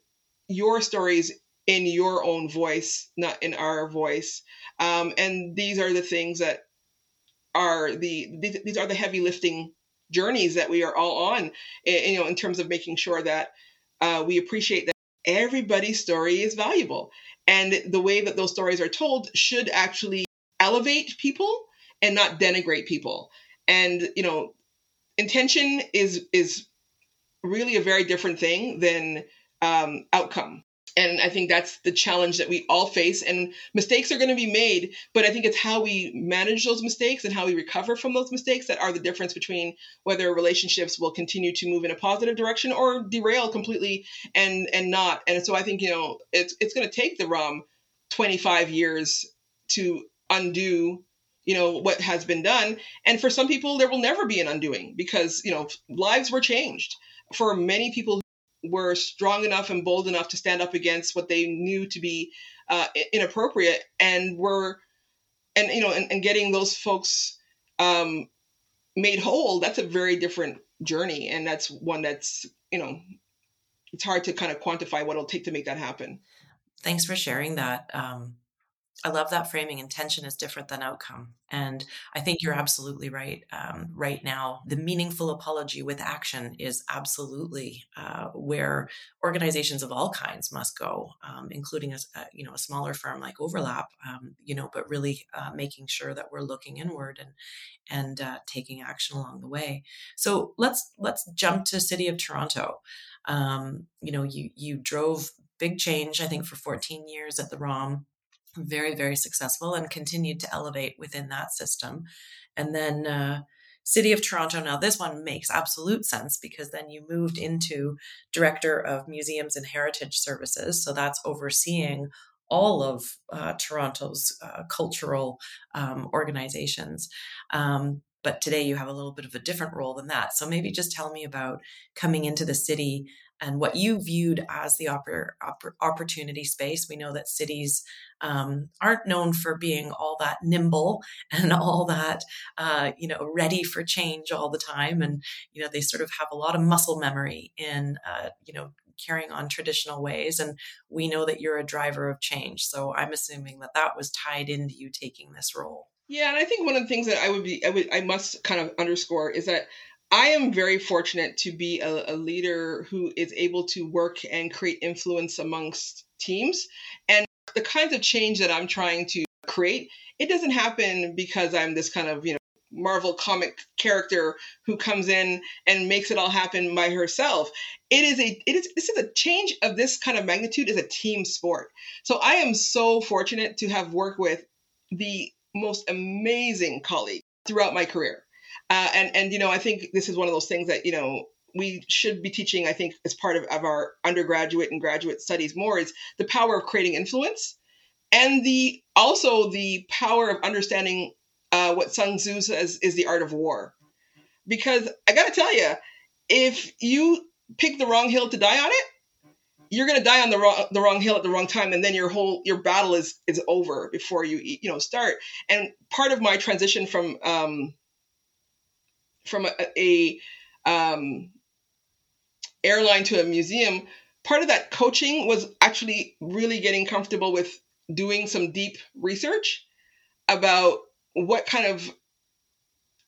your stories in your own voice, not in our voice. Um, and these are the things that are the, these, these are the heavy lifting journeys that we are all on, you know, in terms of making sure that uh, we appreciate that everybody's story is valuable. And the way that those stories are told should actually elevate people and not denigrate people. And, you know, intention is is really a very different thing than um, outcome. And I think that's the challenge that we all face. And mistakes are going to be made, but I think it's how we manage those mistakes and how we recover from those mistakes that are the difference between whether relationships will continue to move in a positive direction or derail completely and and not. And so I think, you know, it's it's going to take the R O M twenty-five years to undo, you know, what has been done. And for some people, there will never be an undoing because, you know, lives were changed. For many people were strong enough and bold enough to stand up against what they knew to be uh, inappropriate, and were, and you know, and, and getting those folks um, made whole. That's a very different journey, and that's one that's, you know, it's hard to kind of quantify what it'll take to make that happen. Thanks for sharing that. Um, I love that framing. Intention is different than outcome, and I think you're absolutely right. Um, right now, the meaningful apology with action is absolutely uh, where organizations of all kinds must go, um, including a, a you know a smaller firm like Overlap. Um, you know, but really uh, making sure that we're looking inward and and uh, taking action along the way. So let's let's jump to City of Toronto. Um, you know, you you drove big change, I think, for fourteen years at the R O M. Very, very successful and continued to elevate within that system. And then uh, City of Toronto. Now, this one makes absolute sense because then you moved into Director of Museums and Heritage Services. So that's overseeing all of uh, Toronto's uh, cultural um, organizations. Um, but today you have a little bit of a different role than that. So maybe just tell me about coming into the city and what you viewed as the oppor- oppor- opportunity space. We know that cities um, aren't known for being all that nimble and all that, uh, you know, ready for change all the time. And, you know, they sort of have a lot of muscle memory in, uh, you know, carrying on traditional ways. And we know that you're a driver of change. So I'm assuming that that was tied into you taking this role. Yeah. And I think one of the things that I would be, I would, I must kind of underscore is that I am very fortunate to be a, a leader who is able to work and create influence amongst teams. And the kinds of change that I'm trying to create, it doesn't happen because I'm this kind of, you know, Marvel comic character who comes in and makes it all happen by herself. It is a, it is, this is a change of this kind of magnitude is a team sport. So I am so fortunate to have worked with the most amazing colleagues throughout my career. Uh, and, and, you know, I think this is one of those things that, you know, we should be teaching, I think, as part of, of our undergraduate and graduate studies more is the power of creating influence and the also the power of understanding uh, what Sun Tzu says is the art of war. Because I got to tell you, if you pick the wrong hill to die on it, you're going to die on the wrong, the wrong hill at the wrong time. And then your whole, your battle is, is over before you, you know, start. And part of my transition from, um, from a, a um, airline to a museum, part of that coaching was actually really getting comfortable with doing some deep research about what kind of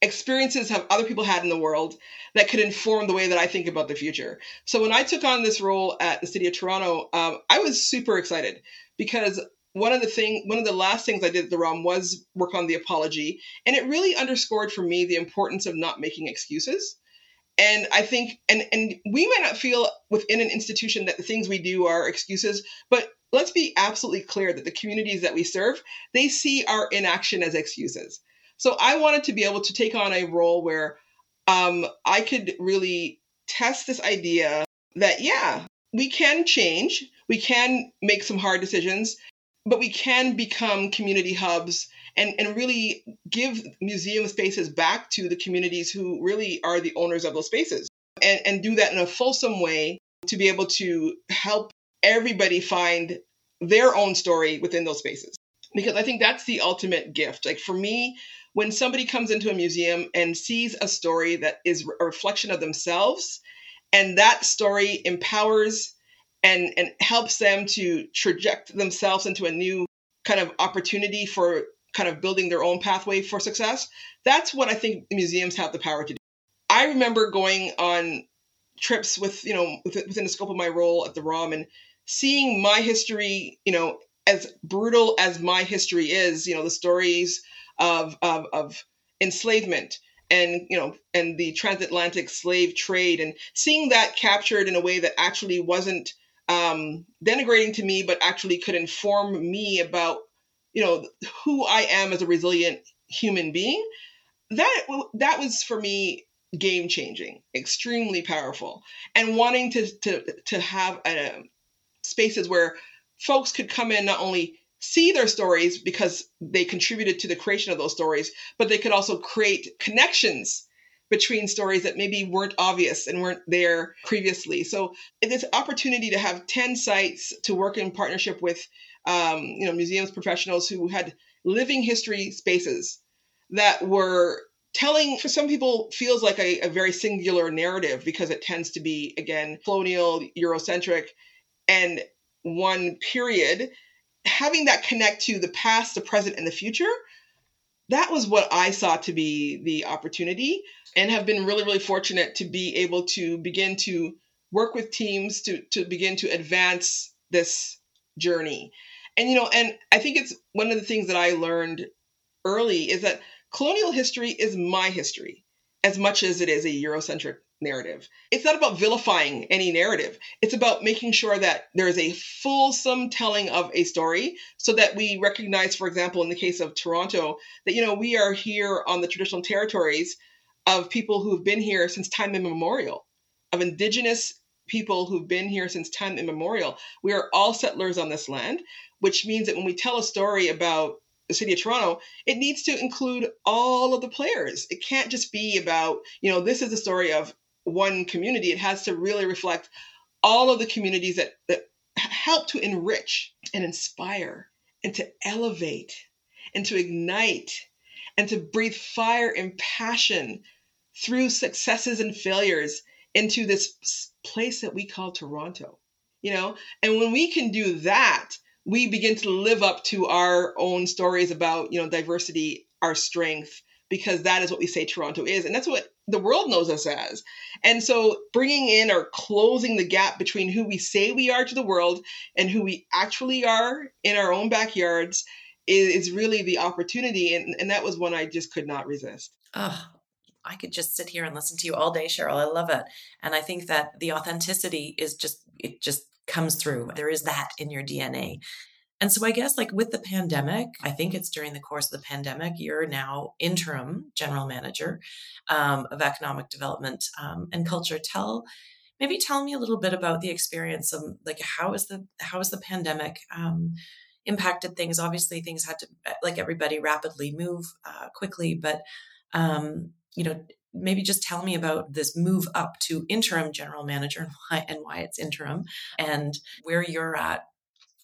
experiences have other people had in the world that could inform the way that I think about the future. So when I took on this role at the City of Toronto, um, I was super excited because one of the thing, one of the last things I did at the R O M was work on the apology. And it really underscored for me the importance of not making excuses. And I think, and, and we might not feel within an institution that the things we do are excuses, but let's be absolutely clear that the communities that we serve, they see our inaction as excuses. So I wanted to be able to take on a role where um, I could really test this idea that, yeah, we can change, we can make some hard decisions, but we can become community hubs and, and really give museum spaces back to the communities who really are the owners of those spaces and, and do that in a fulsome way to be able to help everybody find their own story within those spaces. Because I think that's the ultimate gift. Like for me, when somebody comes into a museum and sees a story that is a reflection of themselves, and that story empowers and, and helps them to traject themselves into a new kind of opportunity for kind of building their own pathway for success, that's what I think museums have the power to do. I remember going on trips with, you know, within the scope of my role at the ROM and seeing my history, you know, as brutal as my history is, you know, the stories of, of, of enslavement and, you know, and the transatlantic slave trade, and seeing that captured in a way that actually wasn't um, denigrating to me, but actually could inform me about, you know, who I am as a resilient human being. That, that was for me game-changing, extremely powerful, and wanting to, to, to have uh, spaces where folks could come in, not only see their stories because they contributed to the creation of those stories, but they could also create connections between stories that maybe weren't obvious and weren't there previously. So this opportunity to have ten sites to work in partnership with, um, you know, museums professionals who had living history spaces that were telling, for some people, feels like a, a very singular narrative because it tends to be, again, colonial, Eurocentric, and one period. Having that connect to the past, the present, and the future, that was what I saw to be the opportunity, and have been really, really fortunate to be able to begin to work with teams to, to begin to advance this journey. And, you know, and I think it's one of the things that I learned early is that colonial history is my history as much as it is a Eurocentric narrative. It's not about vilifying any narrative. It's about making sure that there is a fulsome telling of a story so that we recognize, for example, in the case of Toronto, that, you know, we are here on the traditional territories of people who've been here since time immemorial, of Indigenous people who've been here since time immemorial. We are all settlers on this land, which means that when we tell a story about the City of Toronto, it needs to include all of the players. It can't just be about, you know, this is the story of one community. It has to really reflect all of the communities that, that help to enrich and inspire and to elevate and to ignite and to breathe fire and passion through successes and failures into this place that we call Toronto, you know? And when we can do that, we begin to live up to our own stories about, you know, diversity, our strength, because that is what we say Toronto is. And that's what the world knows us as. And so bringing in or closing the gap between who we say we are to the world and who we actually are in our own backyards is, is really the opportunity. And, and that was one I just could not resist. Oh, I could just sit here and listen to you all day, Cheryl. I love it. And I think that the authenticity is just, it just comes through. There is that in your D N A. And so I guess like with the pandemic, I think it's during the course of the pandemic, you're now interim general manager um, of economic development um, and culture. Tell, maybe tell me a little bit about the experience of like, how is the, how is the pandemic um, impacted things? Obviously things had to, like everybody, rapidly move uh, quickly, but um, you know, maybe just tell me about this move up to interim general manager and why, and why it's interim and where you're at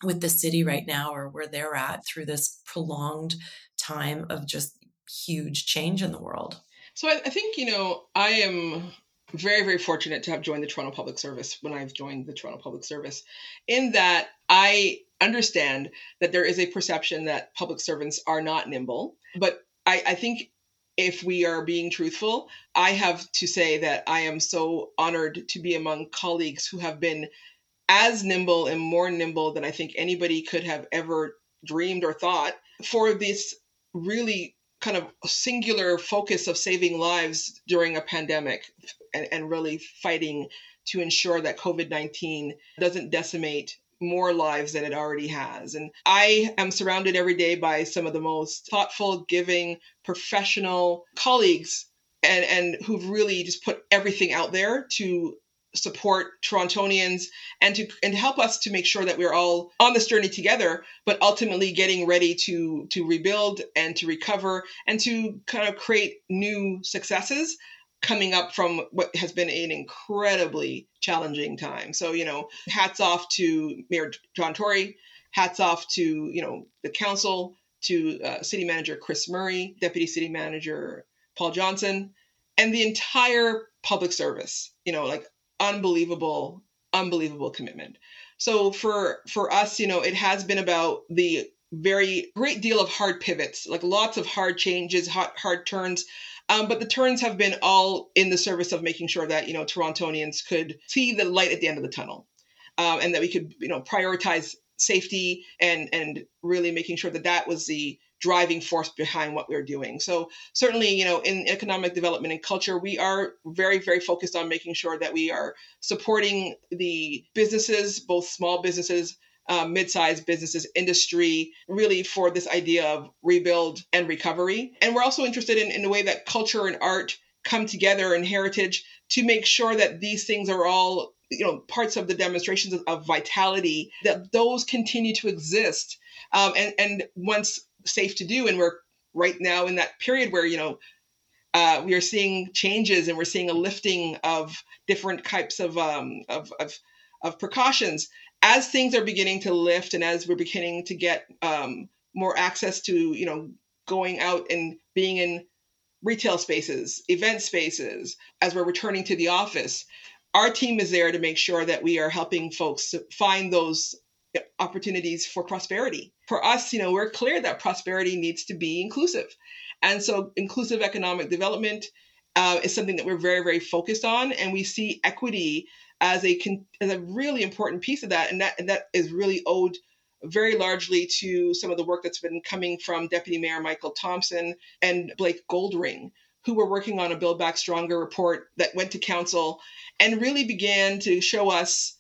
with the city right now, or where they're at through this prolonged time of just huge change in the world. So I, I think, you know, I am very, very fortunate to have joined the Toronto Public Service when I've joined the Toronto Public Service, in that I understand that there is a perception that public servants are not nimble, but I, I think if we are being truthful, I have to say that I am so honored to be among colleagues who have been as nimble and more nimble than I think anybody could have ever dreamed or thought for this really kind of singular focus of saving lives during a pandemic and, and really fighting to ensure that covid nineteen doesn't decimate more lives than it already has. And I am surrounded every day by some of the most thoughtful, giving, professional colleagues and, and who've really just put everything out there to support Torontonians and to and help us to make sure that we're all on this journey together, but ultimately getting ready to to rebuild and to recover and to kind of create new successes coming up from what has been an incredibly challenging time. So, you know, hats off to Mayor John Tory, hats off to, you know, the council, to uh, City Manager Chris Murray, Deputy City Manager Paul Johnson, and the entire public service, you know, like unbelievable, unbelievable commitment. So for for us, you know, it has been about the very great deal of hard pivots, like lots of hard changes, hard, hard turns. Um, but the turns have been all in the service of making sure that, you know, Torontonians could see the light at the end of the tunnel, um, and that we could, you know, prioritize safety and and really making sure that that was the driving force behind what we were doing. So certainly, you know, in economic development and culture, we are very, very focused on making sure that we are supporting the businesses, both small businesses, uh, mid-sized businesses, industry, really for this idea of rebuild and recovery. And we're also interested in, in the way that culture and art come together and heritage to make sure that these things are all, you know, parts of the demonstrations of, of vitality, that those continue to exist. Um, and, and once safe to do. And we're right now in that period where, you know, uh, we are seeing changes and we're seeing a lifting of different types of, um, of, of, of precautions as things are beginning to lift. And as we're beginning to get um, more access to, you know, going out and being in retail spaces, event spaces, as we're returning to the office, our team is there to make sure that we are helping folks find those opportunities for prosperity. For us, you know, we're clear that prosperity needs to be inclusive. And so inclusive economic development uh, is something that we're very, very focused on. And we see equity as a con- as a really important piece of that. And that and that is really owed very largely to some of the work that's been coming from Deputy Mayor Michael Thompson and Blake Goldring, who were working on a Build Back Stronger report that went to council and really began to show us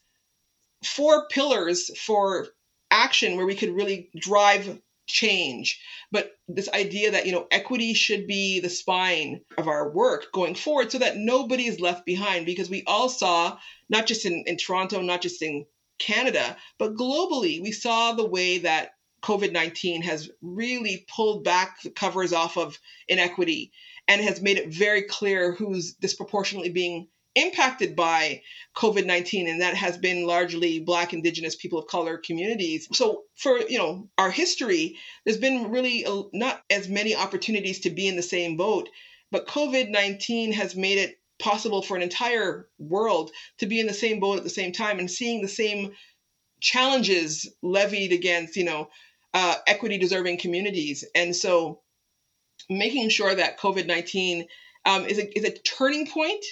four pillars for action where we could really drive change. But this idea that, you know, equity should be the spine of our work going forward so that nobody is left behind, because we all saw, not just in, in Toronto, not just in Canada, but globally, we saw the way that covid nineteen has really pulled back the covers off of inequity and has made it very clear who's disproportionately being impacted by covid nineteen, and that has been largely Black, Indigenous, people of color communities. So for, you know, our history, there's been really a, not as many opportunities to be in the same boat, but covid nineteen has made it possible for an entire world to be in the same boat at the same time and seeing the same challenges levied against, you know, uh, equity deserving communities. And so making sure that covid nineteen um, is a, is a turning point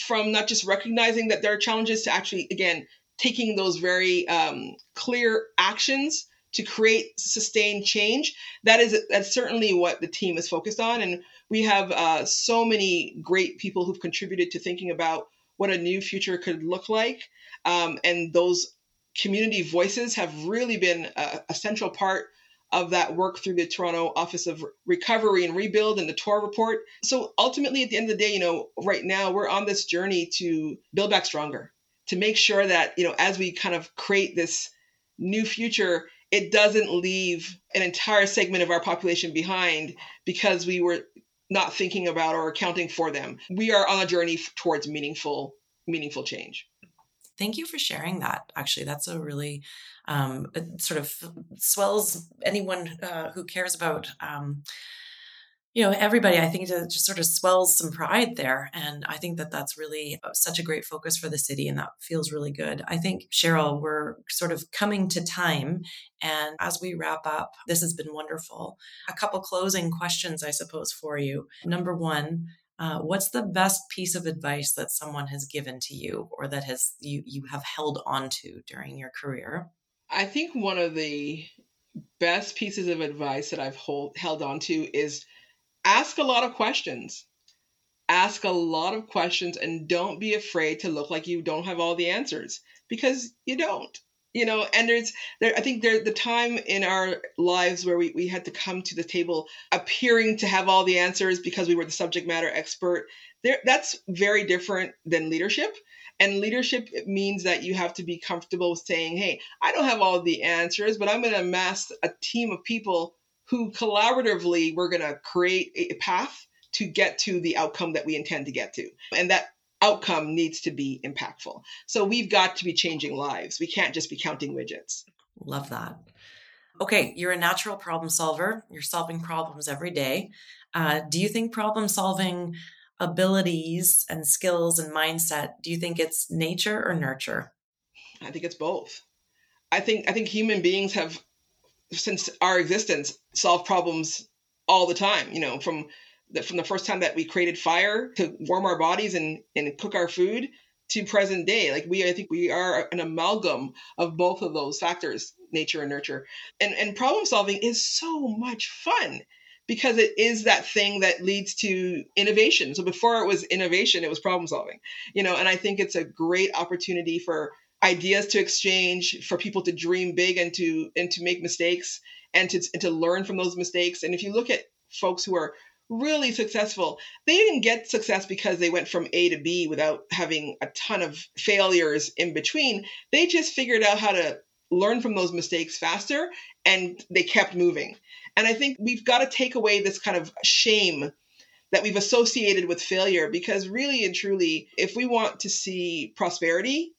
from not just recognizing that there are challenges to actually, again, taking those very um, clear actions to create sustained change. That is, that's certainly what the team is focused on. And we have uh, so many great people who've contributed to thinking about what a new future could look like. Um, and those community voices have really been a, a central part of that work through the Toronto Office of Recovery and Rebuild and the Tor report. So ultimately, at the end of the day, you know, right now we're on this journey to build back stronger, to make sure that, you know, as we kind of create this new future, it doesn't leave an entire segment of our population behind because we were not thinking about or accounting for them. We are on a journey towards meaningful, meaningful change. Thank you for sharing that. Actually, that's a really um, sort of swells anyone uh, who cares about, um, you know, everybody. I think it just sort of swells some pride there. And I think that that's really such a great focus for the city. And that feels really good. I think, Cheryl, we're sort of coming to time. And as we wrap up, this has been wonderful. A couple closing questions, I suppose, for you. Number one, Uh, what's the best piece of advice that someone has given to you or that has you, you have held on to during your career? I think one of the best pieces of advice that I've hold, held on to is ask a lot of questions. Ask a lot of questions and don't be afraid to look like you don't have all the answers, because you don't. You know, and there's, there, I think there, the time in our lives where we, we had to come to the table appearing to have all the answers because we were the subject matter expert. There, that's very different than leadership. And leadership means that you have to be comfortable with saying, hey, I don't have all the answers, but I'm going to amass a team of people who collaboratively we're going to create a path to get to the outcome that we intend to get to. And that outcome needs to be impactful. So we've got to be changing lives. We can't just be counting widgets. Love that. Okay, you're a natural problem solver. You're solving problems every day. Uh, do you think problem solving abilities and skills and mindset, do you think it's nature or nurture? I think it's both. I think I think human beings have, since our existence, solved problems all the time, you know, from the, from the first time that we created fire to warm our bodies and, and cook our food to present day. Like we, I think we are an amalgam of both of those factors, nature and nurture. And, and problem solving is so much fun because it is that thing that leads to innovation. So before it was innovation, it was problem solving, you know, and I think it's a great opportunity for ideas to exchange, for people to dream big and to, and to make mistakes and to, and to learn from those mistakes. And if you look at folks who are really successful, they didn't get success because they went from A to B without having a ton of failures in between. They just figured out how to learn from those mistakes faster and they kept moving. And I think we've got to take away this kind of shame that we've associated with failure, because really and truly, if we want to see prosperity,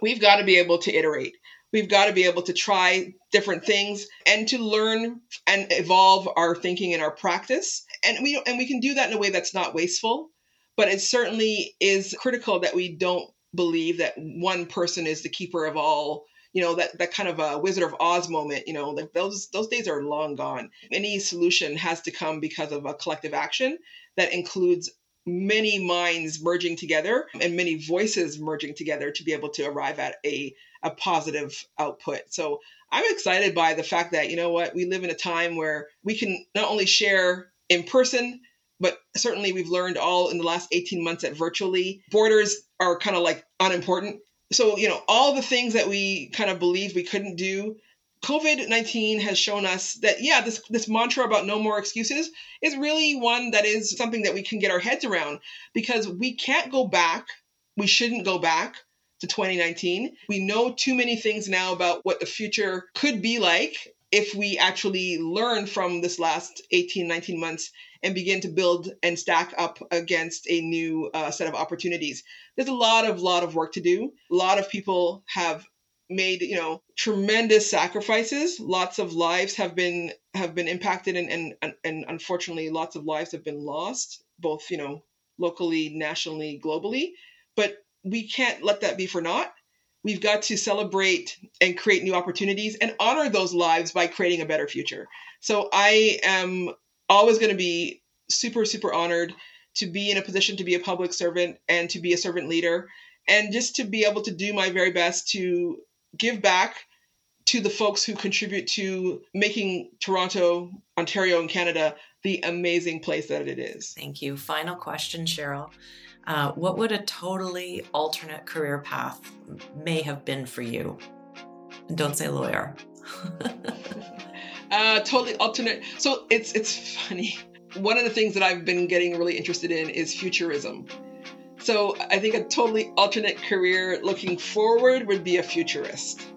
we've got to be able to iterate. We've got to be able to try different things and to learn and evolve our thinking and our practice. And we and we can do that in a way that's not wasteful, but it certainly is critical that we don't believe that one person is the keeper of all, you know, that, that kind of a Wizard of Oz moment, you know, like those those days are long gone. Any solution has to come because of a collective action that includes many minds merging together and many voices merging together to be able to arrive at a, a positive output. So I'm excited by the fact that, you know what, we live in a time where we can not only share in person, but certainly we've learned all in the last eighteen months that virtually borders are kind of like unimportant. So, you know, all the things that we kind of believed we couldn't do, covid nineteen has shown us that, yeah, this, this mantra about no more excuses is really one that is something that we can get our heads around, because we can't go back. We shouldn't go back to twenty nineteen. We know too many things now about what the future could be like if we actually learn from this last eighteen, nineteen months and begin to build and stack up against a new uh, set of opportunities. There's a lot of, lot of work to do. A lot of people have made, you know, tremendous sacrifices. Lots of lives have been have been impacted, and and and unfortunately, lots of lives have been lost, both, you know, locally, nationally, globally. But we can't let that be for naught. We've got to celebrate and create new opportunities and honor those lives by creating a better future. So I am always going to be super, super honored to be in a position to be a public servant and to be a servant leader, and just to be able to do my very best to give back to the folks who contribute to making Toronto, Ontario, and Canada the amazing place that it is. Thank you. Final question, Cheryl. Uh, what would a totally alternate career path may have been for you? And don't say lawyer. uh, totally alternate. So it's it's funny. One of the things that I've been getting really interested in is futurism. So I think a totally alternate career looking forward would be a futurist.